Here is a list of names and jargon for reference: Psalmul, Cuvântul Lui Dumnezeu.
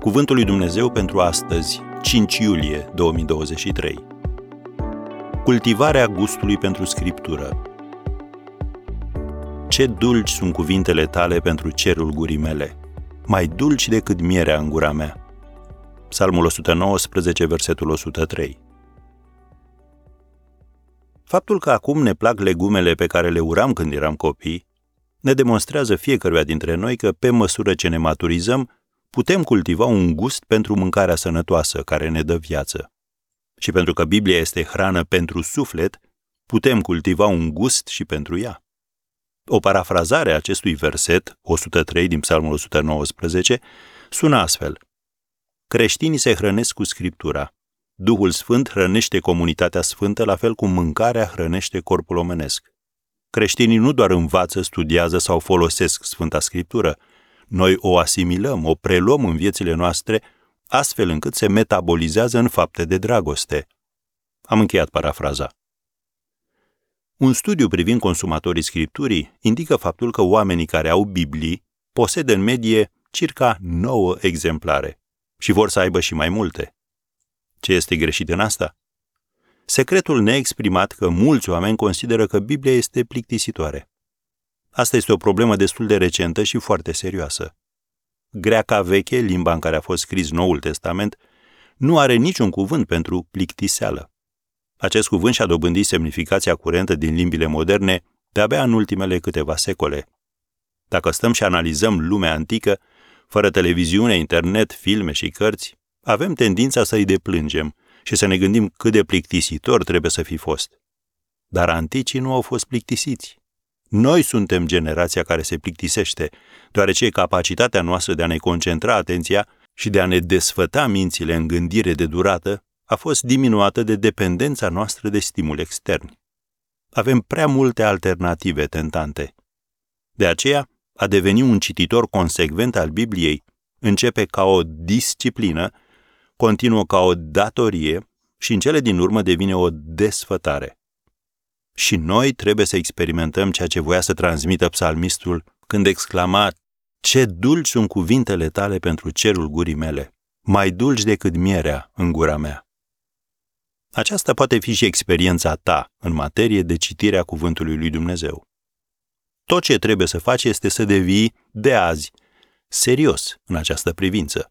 Cuvântul lui Dumnezeu pentru astăzi, 5 iulie 2023. Cultivarea gustului pentru Scriptură. Ce dulci sunt cuvintele tale pentru cerul gurii mele, mai dulci decât mierea în gura mea. Psalmul 119, versetul 103. Faptul că acum ne plac legumele pe care le uram când eram copii, ne demonstrează fiecăruia dintre noi că, pe măsură ce ne maturizăm, putem cultiva un gust pentru mâncarea sănătoasă care ne dă viață. Și pentru că Biblia este hrană pentru suflet, putem cultiva un gust și pentru ea. O parafrazare a acestui verset, 103 din Psalmul 119, sună astfel: creștinii se hrănesc cu Scriptura. Duhul Sfânt hrănește comunitatea sfântă la fel cum mâncarea hrănește corpul omenesc. Creștinii nu doar învață, studiază sau folosesc Sfânta Scriptură, noi o asimilăm, o preluăm în viețile noastre, astfel încât se metabolizează în fapte de dragoste. Am încheiat parafraza. Un studiu privind consumatorii Scripturii indică faptul că oamenii care au Biblii posedă în medie circa 9 exemplare și vor să aibă și mai multe. Ce este greșit în asta? Secretul neexprimat că mulți oameni consideră că Biblia este plictisitoare. Asta este o problemă destul de recentă și foarte serioasă. Greaca veche, limba în care a fost scris Noul Testament, nu are niciun cuvânt pentru plictiseală. Acest cuvânt și-a dobândit semnificația curentă din limbile moderne de-abia în ultimele câteva secole. Dacă stăm și analizăm lumea antică, fără televiziune, internet, filme și cărți, avem tendința să-i deplângem și să ne gândim cât de plictisitor trebuie să fi fost. Dar anticii nu au fost plictisiți. Noi suntem generația care se plictisește, deoarece capacitatea noastră de a ne concentra atenția și de a ne desfăta mințile în gândire de durată a fost diminuată de dependența noastră de stimuli externi. Avem prea multe alternative tentante. De aceea, a deveni un cititor consecvent al Bibliei începe ca o disciplină, continuă ca o datorie și în cele din urmă devine o desfătare. Și noi trebuie să experimentăm ceea ce voia să transmită psalmistul când exclama: ce dulci sunt cuvintele tale pentru cerul gurii mele, mai dulci decât mierea în gura mea. Aceasta poate fi și experiența ta în materie de citirea Cuvântului lui Dumnezeu. Tot ce trebuie să faci este să devii, de azi, serios în această privință.